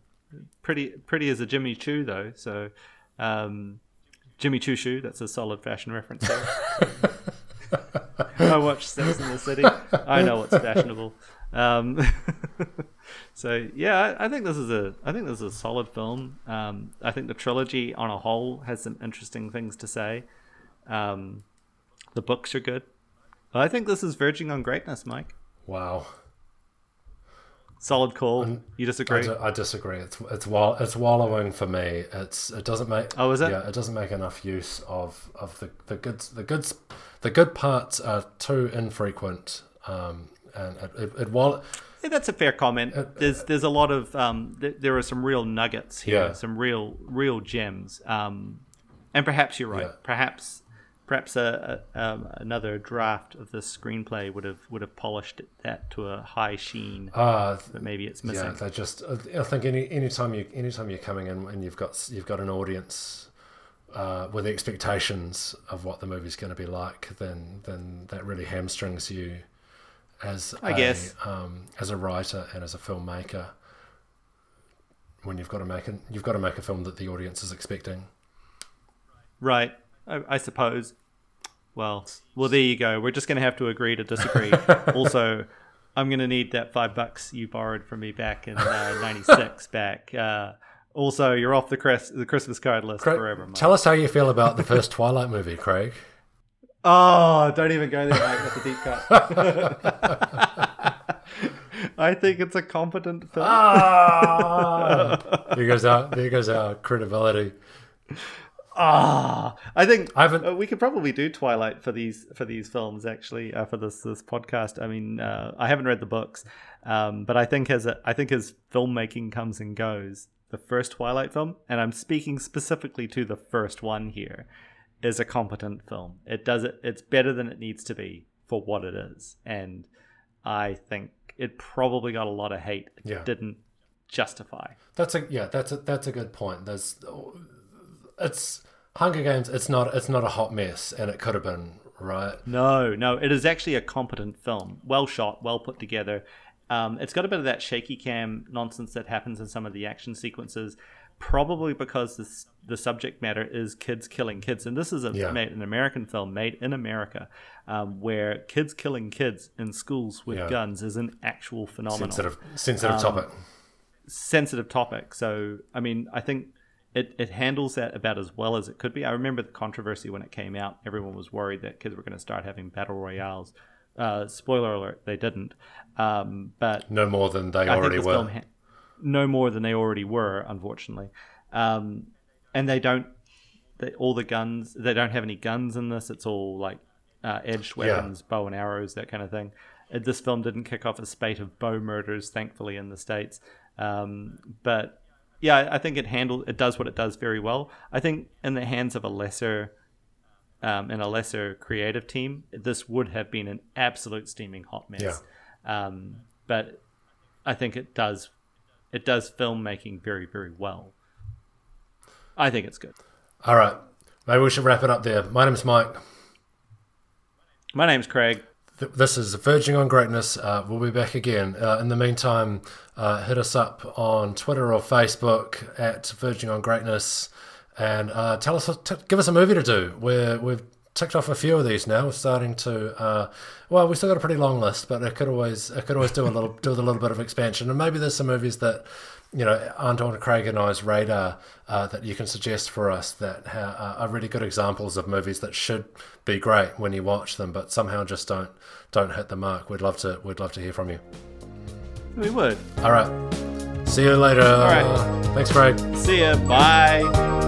pretty as a Jimmy Choo though. So. Jimmy Choo Shoe, that's a solid fashion reference there. I watch Sex in the City. I know what's fashionable. So yeah, I think this is a solid film. I think the trilogy on a whole has some interesting things to say. The books are good. I think this is verging on greatness, Mike. Wow. Solid call. You disagree? I disagree. It's wallowing for me. It doesn't make. Oh, is it? Yeah, it doesn't make enough use of the good parts are too infrequent. And yeah, that's a fair comment. There's a lot of there are some real nuggets here, yeah. Some real gems. And perhaps you're right. Yeah. Perhaps another draft of this screenplay would have polished that to a high sheen, but maybe it's missing. Yeah, they just. I think anytime you're coming in and you've got an audience with expectations of what the movie's going to be like, then that really hamstrings you as a writer and as a filmmaker when you've got to make a film that the audience is expecting. Right. I suppose. Well, there you go. We're just going to have to agree to disagree. Also, I'm going to need that $5 you borrowed from me back in '96 back. Also, you're off the Christmas card list forever, Mike. Tell us how you feel about the first Twilight movie, Craig. Oh, don't even go there, Mike. That's a deep cut. I think it's a competent film. There goes our credibility. I think we could probably do Twilight for these films actually, for this podcast. I mean, I haven't read the books, but I think as filmmaking comes and goes, the first Twilight film, and I'm speaking specifically to the first one here, is a competent film. It does it. It's better than it needs to be for what it is, and I think it probably got a lot of hate. It didn't justify. That's a good point. It's Hunger Games. It's not a hot mess, and it could have been, right? No. It is actually a competent film, well shot, well put together. It's got a bit of that shaky cam nonsense that happens in some of the action sequences, probably because the subject matter is kids killing kids, and this is an American film made in America, where kids killing kids in schools with guns is an actual phenomenon. Sensitive topic. Sensitive topic. So, I mean, I think. It handles that about as well as it could be. I remember the controversy when it came out. Everyone was worried that kids were going to start having battle royales. Spoiler alert, they didn't. But no more than they already were. No more than they already were, unfortunately. And they don't. They don't have any guns in this. It's all like edged weapons, bow and arrows, that kind of thing. This film didn't kick off a spate of bow murders, thankfully, in the States. But. Yeah, I think it does what it does very well. I think in the hands of a lesser creative team, this would have been an absolute steaming hot mess. Yeah. But I think it does filmmaking very, very well. I think it's good. All right, maybe we should wrap it up there. My name's Mike. My name's Craig. This is Verging on Greatness. We'll be back again. In the meantime, hit us up on Twitter or Facebook at Verging on Greatness, and tell us, give us a movie to do. We've ticked off a few of these now. We're starting to. We've still got a pretty long list, but I could always do a little with a little bit of expansion, and maybe there's some movies that aren't on Craig and I's radar that you can suggest for us that are really good examples of movies that should be great when you watch them, but somehow just don't hit the mark. We'd love to hear from you. We would. All right. See you later. All right. Thanks, Craig. See ya. Bye.